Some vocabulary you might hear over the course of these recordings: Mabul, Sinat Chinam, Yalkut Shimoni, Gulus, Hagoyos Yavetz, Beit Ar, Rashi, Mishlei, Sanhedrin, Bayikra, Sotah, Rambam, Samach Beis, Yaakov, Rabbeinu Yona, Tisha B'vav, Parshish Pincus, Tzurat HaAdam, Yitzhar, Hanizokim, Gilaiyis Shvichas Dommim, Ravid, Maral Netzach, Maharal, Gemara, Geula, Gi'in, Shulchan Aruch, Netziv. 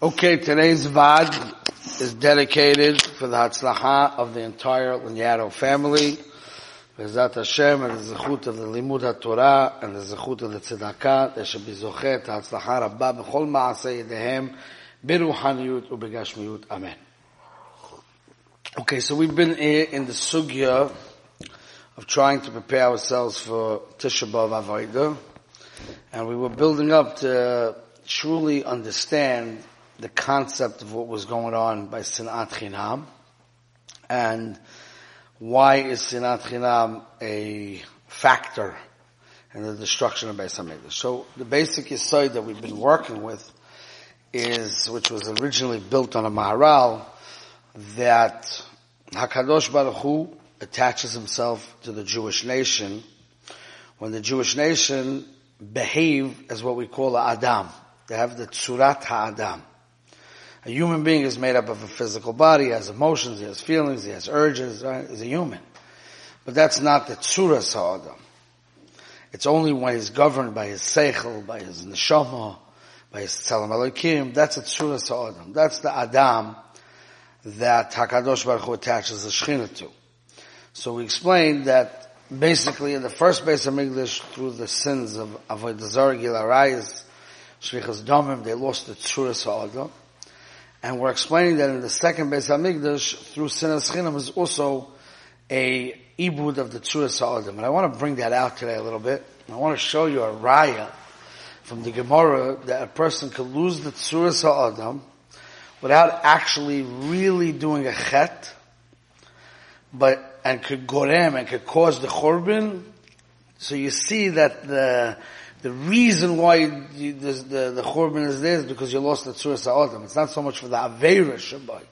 Okay, today's Vad is dedicated for the Hatzlacha of the entire Lignano family. B'ezat Hashem and the Zechut of the Limud HaTorah and the Zechut of the Tzedakah. There should be Zochet, Hatzlacha Rabba, B'chol Ma'aseh Yedehem, B'ruhaniyut U'B'gashmiyut. Amen. Okay, so we've been here in the Sugya of trying to prepare ourselves for Tisha B'vav Avodah. And we were building up to truly understand the concept of what was going on by Sinat Chinam, and why is Sinat Chinam a factor in the destruction of Beis HaMikdash. So the basic yesod that we've been working with is, which was originally built on a Maharal, that HaKadosh Baruch Hu attaches himself to the Jewish nation when the Jewish nation behave as what we call a Adam. They have the Tzurat HaAdam. A human being is made up of a physical body, he has emotions, he has feelings, he has urges, right? He's a human. But that's not the Tzurat HaAdam. It's only when he's governed by his Seichel, by his Neshama, by his Tzelem Elokim. That's a Tzurat HaAdam. That's the Adam that HaKadosh Baruch Hu attaches the Shechina to. So we explained that basically in the first Beis HaMikdash, through the sins of Avodah Zara, Gilaiyis Shvichas Dommim, they lost the Tzurat HaAdam. And we're explaining that in the second Beis HaMikdash, through Sinat Chinam, is also a ibud of the Tzurat HaAdam. And I want to bring that out today a little bit. I want to show you a raya from the Gemara that a person could lose the Tzurat HaAdam without actually really doing a chet, and could gorem, and could cause the chorban. So you see that the reason why the Chorban is there is because you lost the Tzurat HaAdam. It's not so much for the Aveira Shabbat.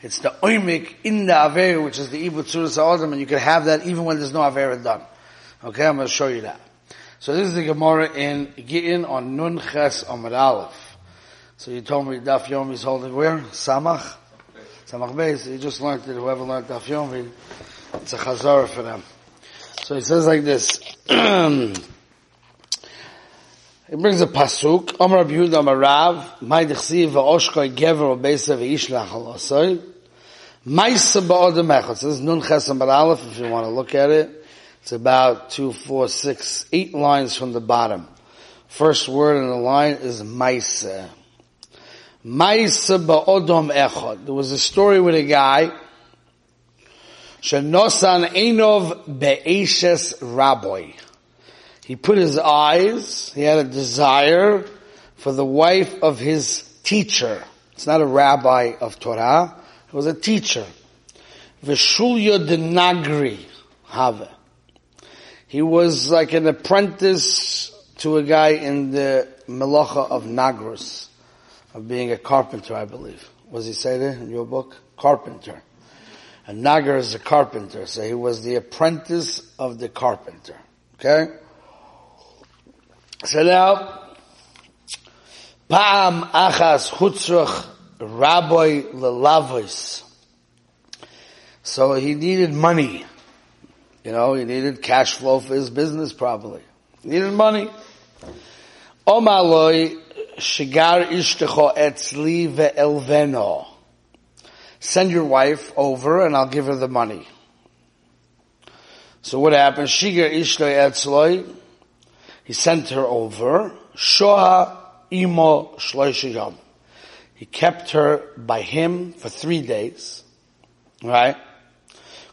It's the Oymik in the Aveira, which is the Ibud Tzurat HaAdam, and you can have that even when there's no Aveira done. Okay, I'm going to show you that. So this is the Gemara in Gi'in on Nun Ches Amar Aleph. So you told me Daf Yomi is holding where? Samach? Samach Beis. You just learned it. Whoever learned Daf Yomi, it's a Chazara for them. So it says like this. It brings a pasuk. Amar Rabbi Yehuda Amar Rav, Ma'idchsi va'oshkoi gever obeisa ve'ishlach halosoi. Ma'isa ba'odem echad. So this is Nun Ches Amar Aleph, if you want to look at it. It's about 2, 4, 6, 8 lines from the bottom. First word in the line is Ma'isa. Ma'isa ba'odem echad. There was a story with a guy. Shenosan enov be'eshes raboi. He put his eyes, he had a desire for the wife of his teacher. It's not a rabbi of Torah, it was a teacher. Veshulya de Nagri Have. He was like an apprentice to a guy in the Melacha of Nagrus, of being a carpenter, I believe. What does he say there in your book? Carpenter. And Nagar is a carpenter, so he was the apprentice of the carpenter. Okay? So now, Pa'am achas chutzruch rabbi lelavos. So he needed money. You know, he needed cash flow for his business probably. He needed money. Omaloi shigar ishtecho etzli ve'elveno. Send your wife over and I'll give her the money. So what happened? Shigar ishtoi etzloi. He sent her over. Shoha imo shloish yom. He kept her by him for 3 days. Right?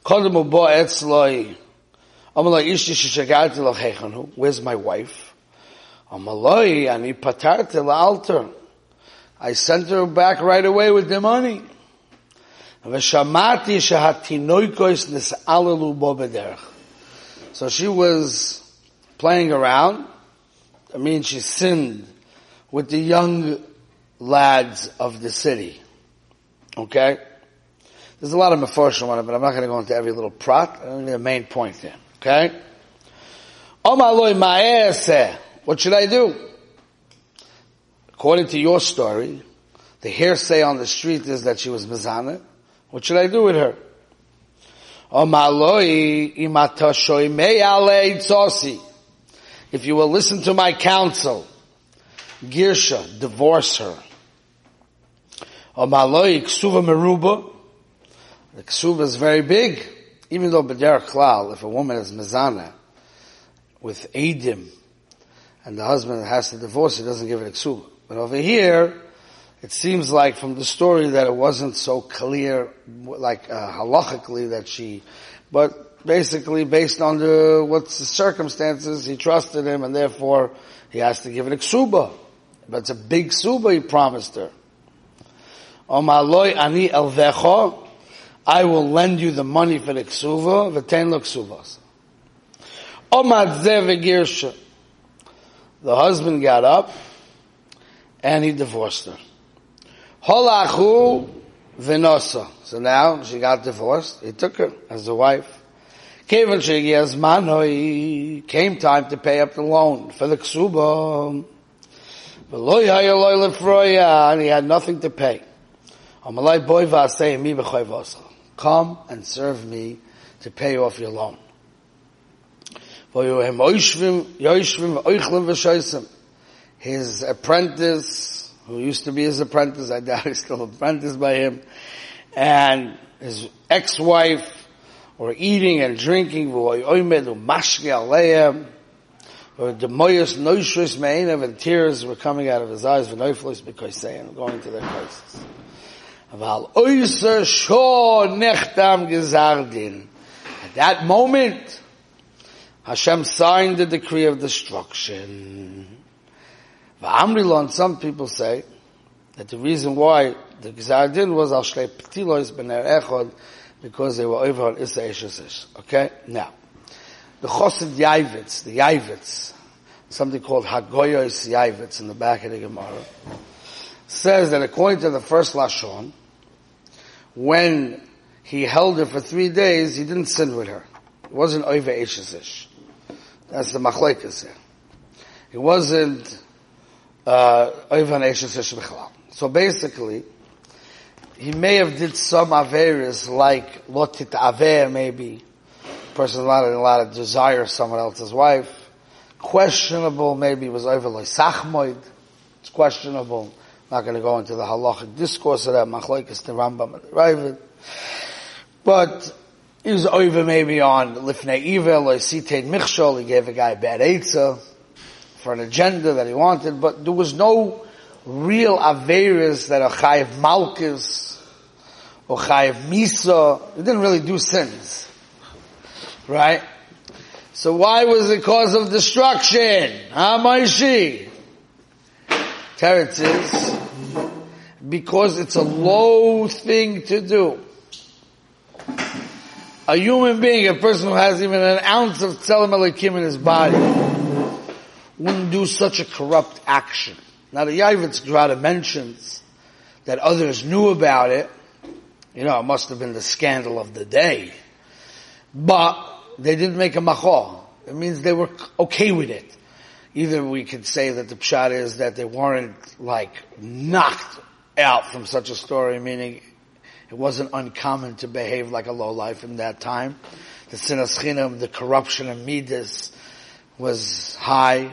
Kodem bo etzloi. Amalai ishti shishagati lachechanu. Where's my wife? Amalai ani patarti la'alter. I sent her back right away with the money. Veshamati shehatinoikos nis'alelu bo bederch. So she was playing around. I mean, she sinned with the young lads of the city. Okay? There's a lot of meforshim on it, but I'm not going to go into every little prat. I'm only the main point there. Okay? Omaloi ma'eseh. What should I do? According to your story, the hearsay on the street is that she was mizana. What should I do with her? Omaloi imatashoi me'alei tzosi. If you will listen to my counsel, Girsha, divorce her. Omaloi ksuva meruba. The ksuva is very big. Even though b'der klal, if a woman is mezana with edim, and the husband has to divorce, he doesn't give it a ksuva. But over here, it seems like from the story that it wasn't so clear, like halachically that she, but basically based on the what's the circumstances, he trusted him and therefore he has to give it a ksuba. But it's a big ksuba he promised her. Omaloi ani elvecho, I will lend you the money for the ksuba, v'tein lo ksubas. Omadze v'girsha. The husband got up and he divorced her. Holachu v'nosa. So now she got divorced. He took her as a wife. Kevin Shegias Manoi, came time to pay up the loan for the ksuba. And he had nothing to pay. Come and serve me to pay off your loan. His apprentice, who used to be his apprentice, I doubt he's still apprenticed by him, and his ex-wife were eating and drinking, and tears were coming out of his eyes, because they were going to their places. At that moment, Hashem signed the decree of destruction. And some people say that the reason why the Gzar Din was al shlei ptilos b'ner echod, because they were over on Issa Eshesish. Okay? Now, the Chosid Yavetz, something called Hagoyos Yavetz in the back of the Gemara, says that according to the first Lashon, when he held her for 3 days, he didn't sin with her. It wasn't over Eshesish. That's the Machlekes here. It wasn't so basically, he may have did some averis, like lotit aver, maybe. Person had a lot of desire for someone else's wife. Questionable, maybe it was overloy sachmoid. It's questionable. I'm not going to go into the halachic discourse of that, machlokes the Rambam and the Ravid. But he was over maybe on lifnei iver, loy sitei michshol, he gave a guy a bad eitzah for an agenda that he wanted, but there was no real averis that a chayiv malchus or chayiv misa. He didn't really do sins, right? So why was the cause of destruction? Hamaishi. Teretz is because it's a low thing to do. A human being, a person who has even an ounce of tzelem elikim in his body, wouldn't do such a corrupt action. Now the Yavetz Gerada mentions that others knew about it. You know, it must have been the scandal of the day. But they didn't make a machor. It means they were okay with it. Either we could say that the pshat is that they weren't like knocked out from such a story, meaning it wasn't uncommon to behave like a lowlife in that time. The Sinat Chinam, the corruption of Midas was high.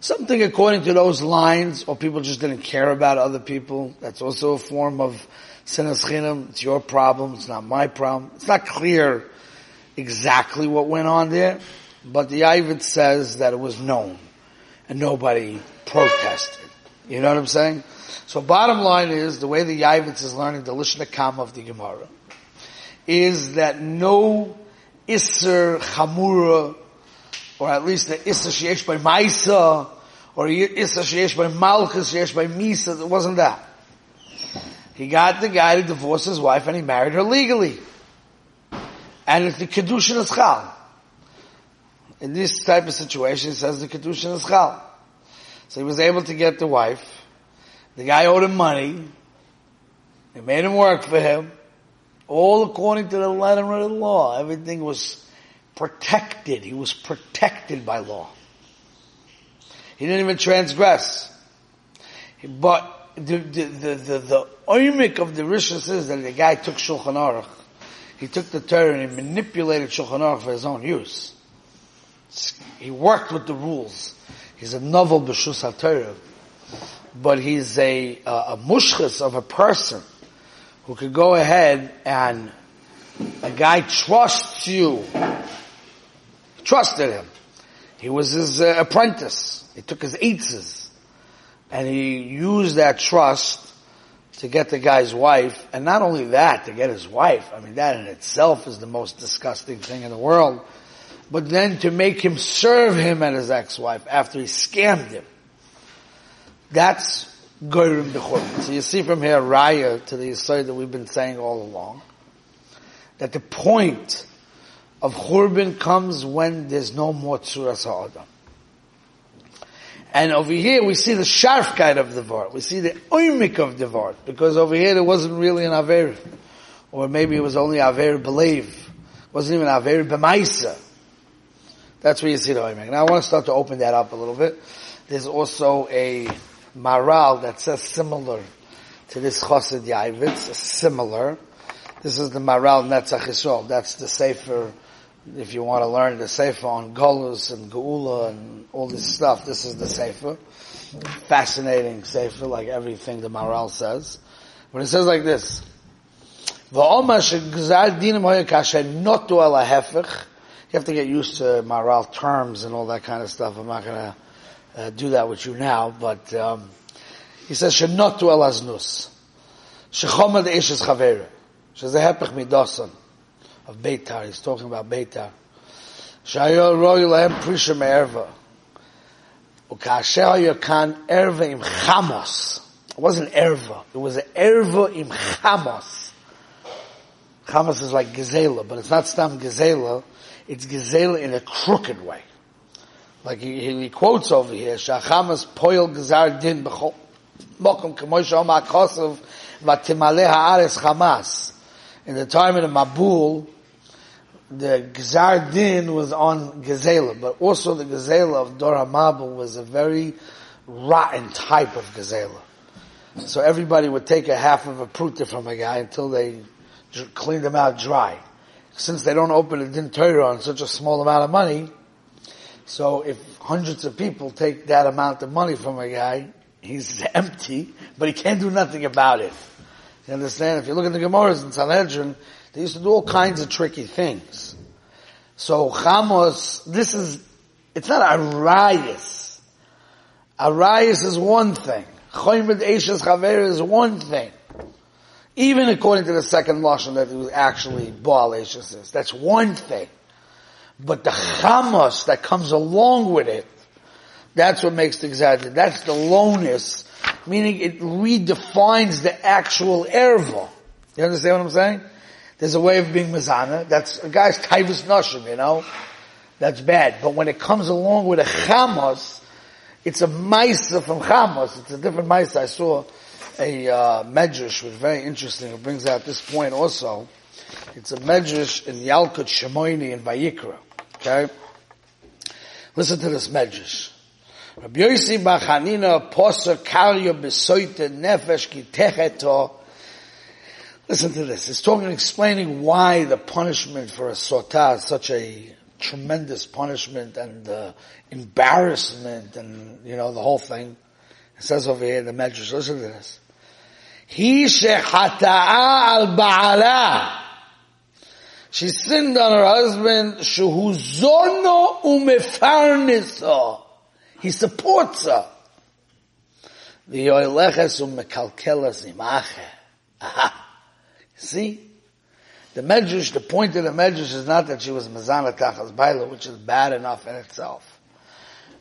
Something according to those lines, or people just didn't care about other people. That's also a form of sinas chinam. It's your problem, it's not my problem. It's not clear exactly what went on there, but the Yavetz says that it was known, and nobody protested. You know what I'm saying? So bottom line is, the way the Yavetz is learning the Lishna Kama of the Gemara, is that no Isser Chamura, or at least the Issa Sheesh by Maisa, or Issa Sheesh by Malchus, Sheesh by Misa, it wasn't that. He got the guy to divorce his wife and he married her legally. And it's the Kedushin Eschal. In this type of situation, it says the Kedushin Eschal. So he was able to get the wife. The guy owed him money. They made him work for him. All according to the letter of the law. Everything was protected. He was protected by law. He didn't even transgress. But the oimik of the Rishis is that the guy took Shulchan Aruch. He took the Torah and he manipulated Shulchan Aruch for his own use. He worked with the rules. He's a novel B'shus HaTorah. but he's a mushchus of a person who could go ahead and a guy trusts you. Trusted him. He was his apprentice. He took his eitzes. And he used that trust to get the guy's wife. And not only that, to get his wife. I mean, that in itself is the most disgusting thing in the world. But then to make him serve him and his ex-wife after he scammed him. That's goyrim b'churban. So you see from here, raya to the yisod that we've been saying all along, that the point of churban comes when there's no more Tzurat HaAdam. And over here we see the sharfkeit of the vart. We see the oimik of the vart. Because over here there wasn't really an aver. Or maybe it was only aver b'leiv. It wasn't even aver b'maisa. That's where you see the oimik. Now I want to start to open that up a little bit. There's also a maral that says similar to this Chassid Yavetz. Similar. This is the Maral Netzach. That's the Sefer, if you want to learn the Sefer on Gulus and Geula and all this stuff. This is the Sefer. Fascinating Sefer, like everything the Maral says. But it says like this. You have to get used to Maral terms and all that kind of stuff. I'm not going to do that with you now. But he says, Shenot tu al aznus. Shechomad ish is chavereh. She's a hepech midasan of Beit Ar. He's talking about Beit Ar. Shayol royu lahem prisha me'erva. Ukasher yokan erva im chamos. It wasn't erva. It was an erva im chamos. Chamos is like gezela, but it's not stam gezela. It's gezela in a crooked way. Like he quotes over here, Shachamos poil gezar din b'chol mokum k'moy shom ha'kosav v'timaleh ha'ares chamas. In the time of the Mabul, the Gzar Din was on Gezela, but also the Gezela of Dor HaMabul was a very rotten type of Gezela. So everybody would take a half of a pruta from a guy until they cleaned him out dry. Since they don't open a Din Torah on such a small amount of money, so if hundreds of people take that amount of money from a guy, he's empty, but he can't do nothing about it. You understand? If you look at the Gemaras in Sanhedrin, they used to do all kinds of tricky things. So Chamos, it's not Arayas. Arayas is one thing. Choymed Eishas Chaver is one thing. Even according to the second Lashon that it was actually Baal Eishas is. That's one thing. But the Chamos that comes along with it, that's what makes the Gzad. That's the lowness. Meaning it redefines the actual erva. You understand what I'm saying? There's a way of being mazana. That's a guy's taivus nashim, you know. That's bad. But when it comes along with a chamos, it's a maisa from chamos. It's a different maisa. I saw a medrash, which is very interesting. It brings out this point also. It's a medrash in Yalkut Shimoni in Bayikra. Okay? Listen to this medrash. Rabbi Yossi bar Chanina posuk karya b'soite nefesh ki techeto. Listen to this. He's talking, explaining why the punishment for a sotah is such a tremendous punishment and embarrassment and, you know, the whole thing. It says over here in the Medrash, listen to this. He shechata'a al ba'ala. She sinned on her husband, shehu zono umefarniso. He supports her. Aha. See? The Medrash, the point of the Medrash is not that she was Mazana Tachas Baila, which is bad enough in itself.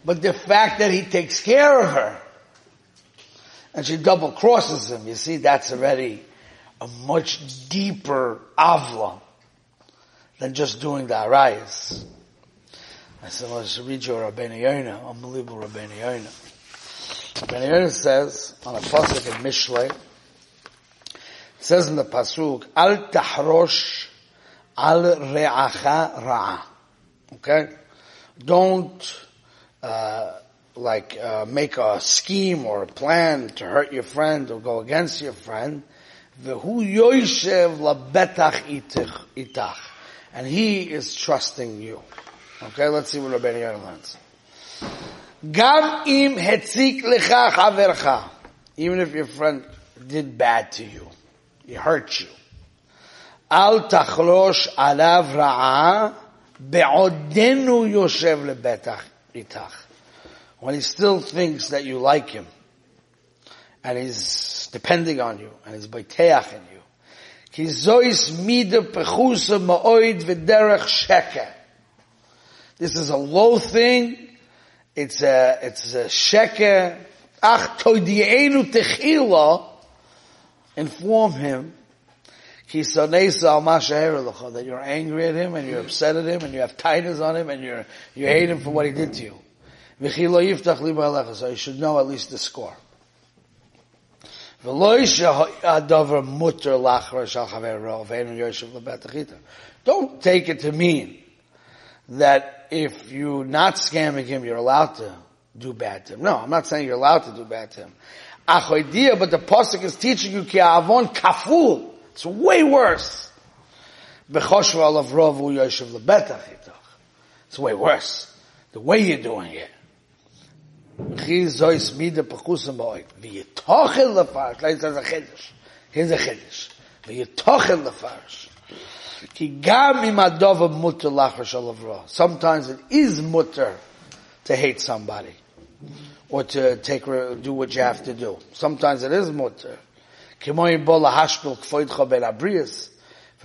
But the fact that he takes care of her. And she double crosses him. You see, that's already a much deeper avla than just doing the arayas. I said, well, I should read you Rabbeinu Yona, unbelievable Rabbeinu Yona. Rabbeinu Yona says, on a pasuk in Mishlei, it says in the pasuk, Al tahrosh al re'acha ra'a. Okay? Don't, make a scheme or a plan to hurt your friend or go against your friend. Vehu yoyshev labetach itach. And he is trusting you. Okay, let's see what Rabbeinu Yona learns. Gam im hetzik lecha chavercha. Even if your friend did bad to you, he hurt you. Al tachlosh alav ra'a be'odenu yoshev lebetach itach. When he still thinks that you like him, and he's depending on you, and he's baiteach in you. Ki zois midah pechusa ma'oid v'derech sheker. This is a low thing. It's a sheker. Ach toidienu techila. Inform him. Ki soneisa al mashaher lecha, that you're angry at him, and you're upset at him, and you have tightness on him, and you hate him for what he did to you. V'chi lo yiftach libo alecha. So you should know at least the score. Don't take it to mean that if you're not scamming him, you're allowed to do bad to him. No, I'm not saying you're allowed to do bad to him. But the pasuk is teaching you ki'avon kaful. It's way worse. It's way worse. The way you're doing it. Here's a chiddush. Sometimes it is mutter to hate somebody or to do what you have to do. Sometimes it is mutter. If a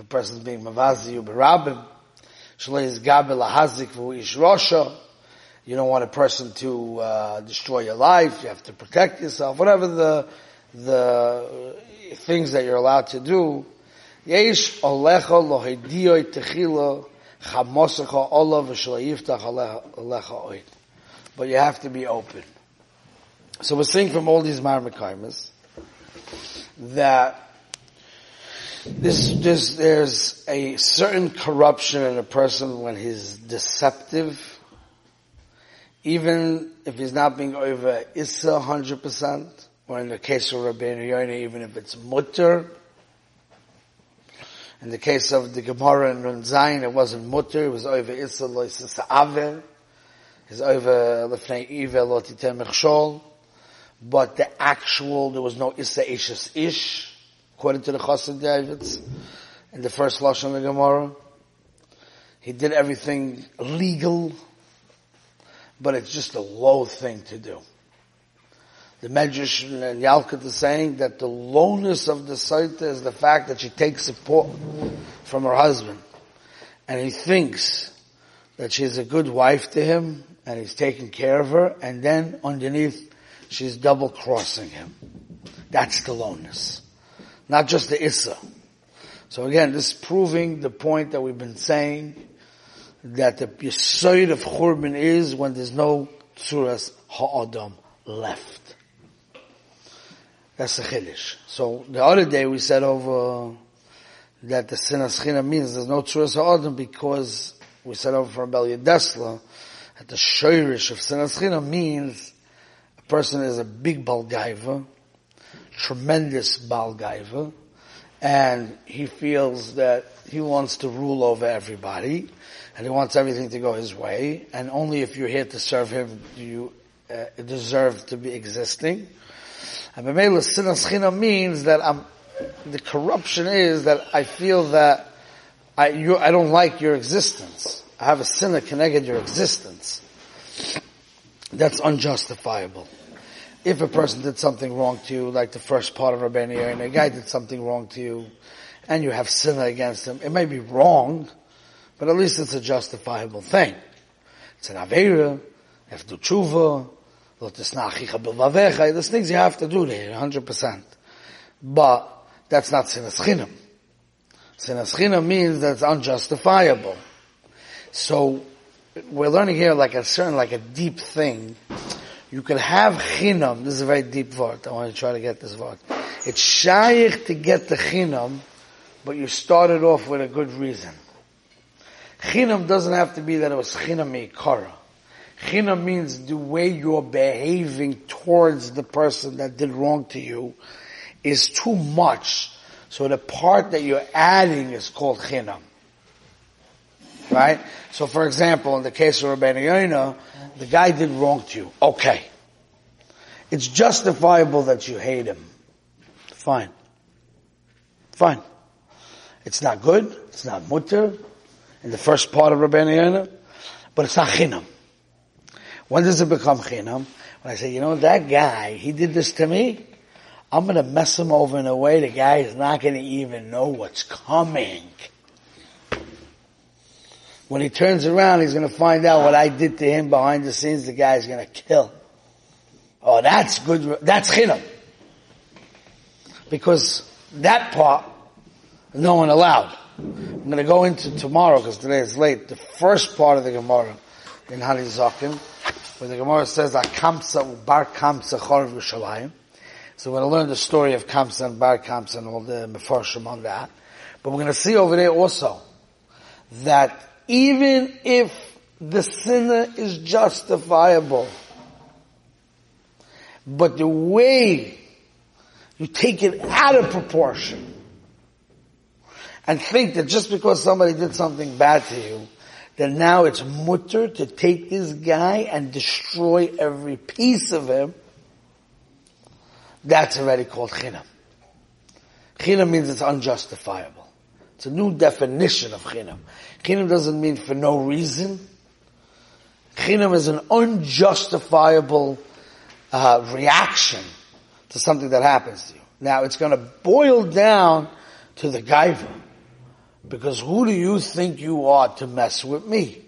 person's being mavazi or berabim, shleiz gabel lahazik v'uish rosha. You don't want a person to destroy your life. You have to protect yourself. Whatever the things that you're allowed to do. Yesh olecha lohidiyoi techila chamosecha olav v'shleiftach olecha oid. But you have to be open. So we're seeing from all these marmikaimas that there's a certain corruption in a person when he's deceptive. Even if he's not being over Issa 100%, or in the case of Rabbeinu Yona, even if it's mutter. In the case of the Gemara and Nun Zayin, it wasn't mutter, it was over Issa lo yisisa avel. It's over lefnei ivel lo titen mechshol. But the actual, there was no Issa ishes ish, according to the Chassid Yavetz, in the first lashon of the Gemara. He did everything legal, but it's just a low thing to do. The Medrash and Yalkut is saying that the lowness of the Sotah is the fact that she takes support from her husband. And he thinks that she's a good wife to him, and he's taking care of her, and then underneath she's double-crossing him. That's the lowness. Not just the Issa. So again, this is proving the point that we've been saying, that the yesod of Churban is when there's no Tzurat HaAdam left. That's the chiddush. So the other day we said over that the Sinat Chinam means there's no Tzurat HaAdam, because we said over from Bel Yadesla that the shoirish of Sinat Chinam means a person is a big balgaiva, tremendous balgaiva, and he feels that he wants to rule over everybody, and he wants everything to go his way, and only if you're here to serve him do you deserve to be existing. And B'meila Sinas Chinam means that the corruption is that I feel that I don't like your existence. I have a sinner connected your existence. That's unjustifiable. If a person did something wrong to you, like the first part of Rabbeinu Yona, and a guy did something wrong to you, and you have sinner against him, it may be wrong, but at least it's a justifiable thing. It's an aveira. You have to do tshuva. There's things you have to do there, 100%. But that's not sinas chinam. Sinas chinam means that's unjustifiable. So we're learning here like a deep thing. You can have chinam. This is a very deep word. I want to try to get this word. It's shayich to get the chinam, but you started off with a good reason. Chinam doesn't have to be that it was chinam meikara. Chinam means the way you're behaving towards the person that did wrong to you is too much. So the part that you're adding is called chinam. right? So, for example, in the case of Rabbeinu Yona, the guy did wrong to you. Okay. It's justifiable that you hate him. Fine. Fine. It's not good. It's not mutter. In the first part of Rabbeinu Yona. But it's not chinam. When does it become chinam? When I say, you know, that guy, he did this to me. I'm going to mess him over in a way the guy is not going to even know what's coming. When he turns around, he's going to find out what I did to him behind the scenes. The guy's going to kill. Oh, that's good. That's chinam. Because that part, no one allowed. I'm going to go into tomorrow, because today is late, the first part of the Gemara in Hanizokim, where the Gemara says that Kamtza Bar Kamtza Chor of Yerushalayim. So we're going to learn the story of Kamtza and Bar Kamtza and all the Mefarshim on that. But we're going to see over there also that even if the sinner is justifiable, but the way you take it out of proportion, and think that just because somebody did something bad to you, that now it's mutter to take this guy and destroy every piece of him, that's already called chinam. Chinam means it's unjustifiable. It's a new definition of chinam. Chinam doesn't mean for no reason. Chinam is an unjustifiable reaction to something that happens to you. Now it's going to boil down to the gaiva. Because who do you think you are to mess with me?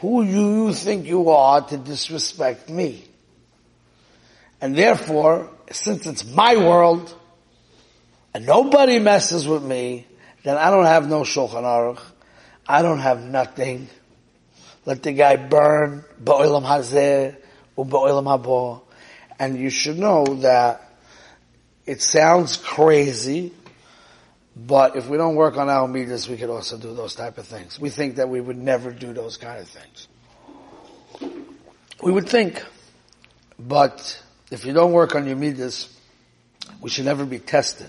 Who do you think you are to disrespect me? And therefore, since it's my world, and nobody messes with me, then I don't have no Shulchan Aruch. I don't have nothing. Let the guy burn, ba'olam hazeh, u'ba'olam habo. And you should know that it sounds crazy, but if we don't work on our midas, we could also do those type of things. We think that we would never do those kind of things. We would think, but if you don't work on your midas, we should never be tested.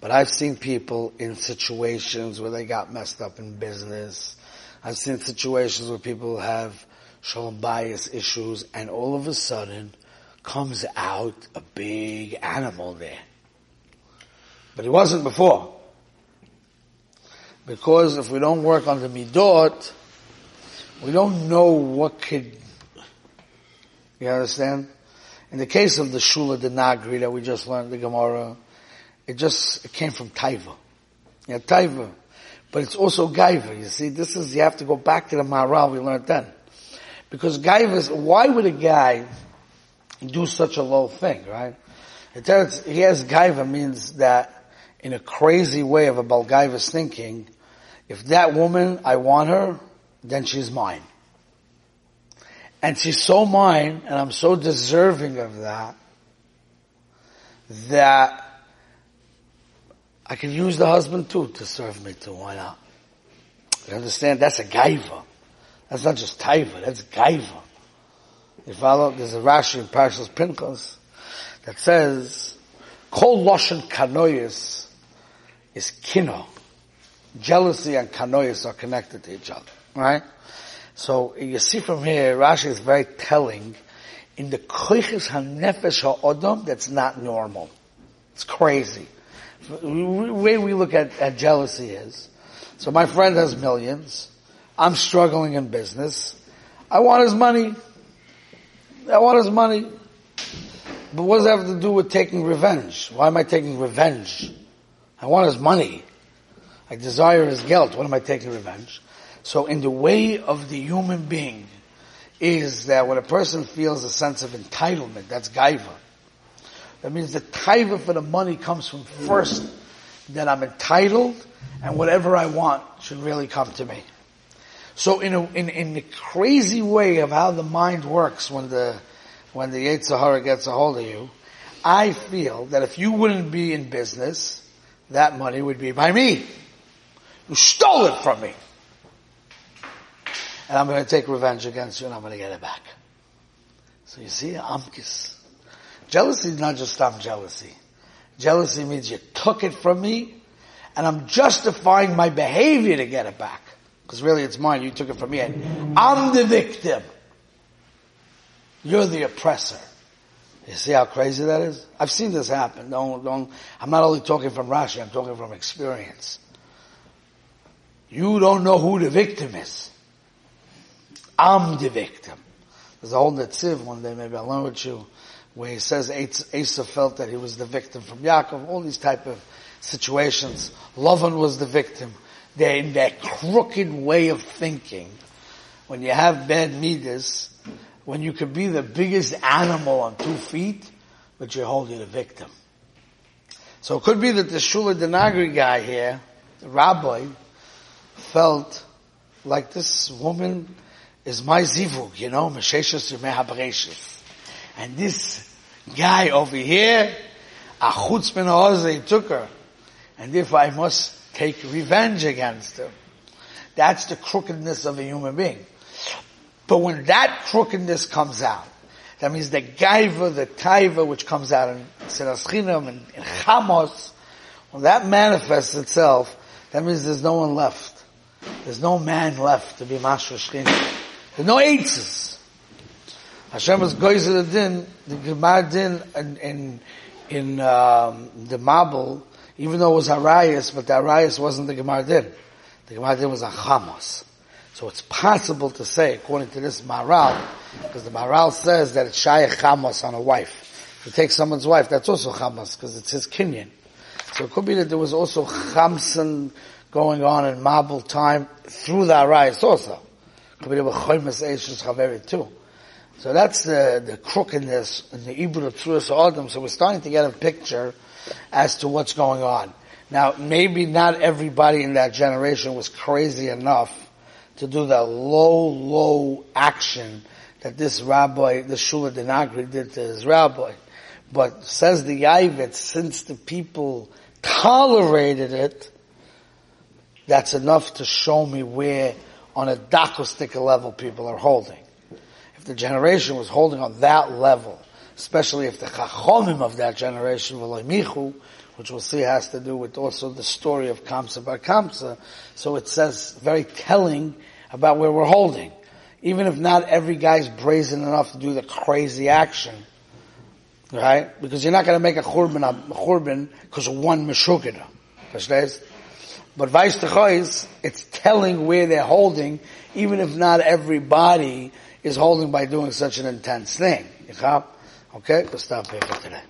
But I've seen people in situations where they got messed up in business. I've seen situations where people have shalom bias issues, and all of a sudden comes out a big animal there. But he wasn't before. Because if we don't work on the midot, we don't know what could, you understand? In the case of the Shula, the Nagri that we just learned, the Gemara, it came from Taiva. Yeah, Taiva. But it's also Gaiva, you see. You have to go back to the Maharal we learned then. Because Gaiva, why would a guy do such a low thing, right? He has Gaiva means that in a crazy way of a Balgaiva's thinking, if that woman, I want her, then she's mine. And she's so mine, and I'm so deserving of that, that I can use the husband too to serve me too. Why not? You understand? That's a Gaiva. That's not just Taiva, that's Gaiva. You follow? There's a Rashi in Parshish Pincus that says, Kol Loshen Kanoyis is Kino. Jealousy and Kanoyis are connected to each other, right? So you see from here, Rashi is very telling, in the Koiches HaNefesh HaAdam, that's not normal. It's crazy. The way we look at jealousy is, so my friend has millions, I'm struggling in business, I want his money. But what does that have to do with taking revenge? Why am I taking revenge? I want his money. I desire his guilt. What am I taking revenge? So in the way of the human being is that when a person feels a sense of entitlement, that's gaiva. That means the taiva for the money comes from first that I'm entitled and whatever I want should really come to me. So in the crazy way of how the mind works when the Yitzhar gets a hold of you, I feel that if you wouldn't be in business, that money would be by me. You stole it from me. And I'm going to take revenge against you and I'm going to get it back. So you see, amkis. Jealousy is not just stop jealousy. Jealousy means you took it from me and I'm justifying my behavior to get it back. because really it's mine, you took it from me. I'm the victim. You're the oppressor. You see how crazy that is? I've seen this happen. Don't. I'm not only talking from Rashi, I'm talking from experience. You don't know who the victim is. I'm the victim. There's a whole Netziv one day, maybe I'll learn with you, where he says Asa felt that he was the victim from Yaakov, all these type of situations. Lavan was the victim. They're in that crooked way of thinking. When you have bad midas, when you could be the biggest animal on 2 feet, but you're holding a victim. So it could be that the Shula Denagri guy here, the rabbi, felt like this woman is my zivug, you know, Mesheshus Yimei HaBreishis. And this guy over here, Achutz min ha'oz, he took her. And therefore I must take revenge against him. That's the crookedness of a human being. But when that crookedness comes out, that means the gaiva, the taiva, which comes out in Sinat Chinam and in Chamos, when that manifests itself, that means there's no one left. There's no man left to be Mashu Shechina. There's no eitzes. Hashem is goyzer adin, the Gemara din in the Mabul, even though it was Harayas, but the Harayas wasn't the Gemara din. The Gemara din was a Chamos. So it's possible to say, according to this Maharal, because the Maharal says that it's Shayach Chamos on a wife. If you take someone's wife, that's also Chamos, because it's his kinyan. So it could be that there was also Chamson going on in Mabul time through the Arayas also. It could be there were Choymas Eishus Chaveri too. So that's the crookedness in the Ibn of Tzurat HaAdam. So we're starting to get a picture as to what's going on. Now, maybe not everybody in that generation was crazy enough to do that low action that this rabbi, the Shula Denagri, did to his rabbi. But says the Yavetz, since the people tolerated it, that's enough to show me where on a dacostical level people are holding. If the generation was holding on that level, especially if the Chachomim of that generation were like Michu, which we'll see has to do with also the story of Kamtza Bar Kamtza. So it says very telling about where we're holding. Even if not every guy's brazen enough to do the crazy action, right? Because you're not going to make a churban because of one meshukida. But vice techois, it's telling where they're holding, even if not everybody is holding by doing such an intense thing. Okay? We'll stop here for today.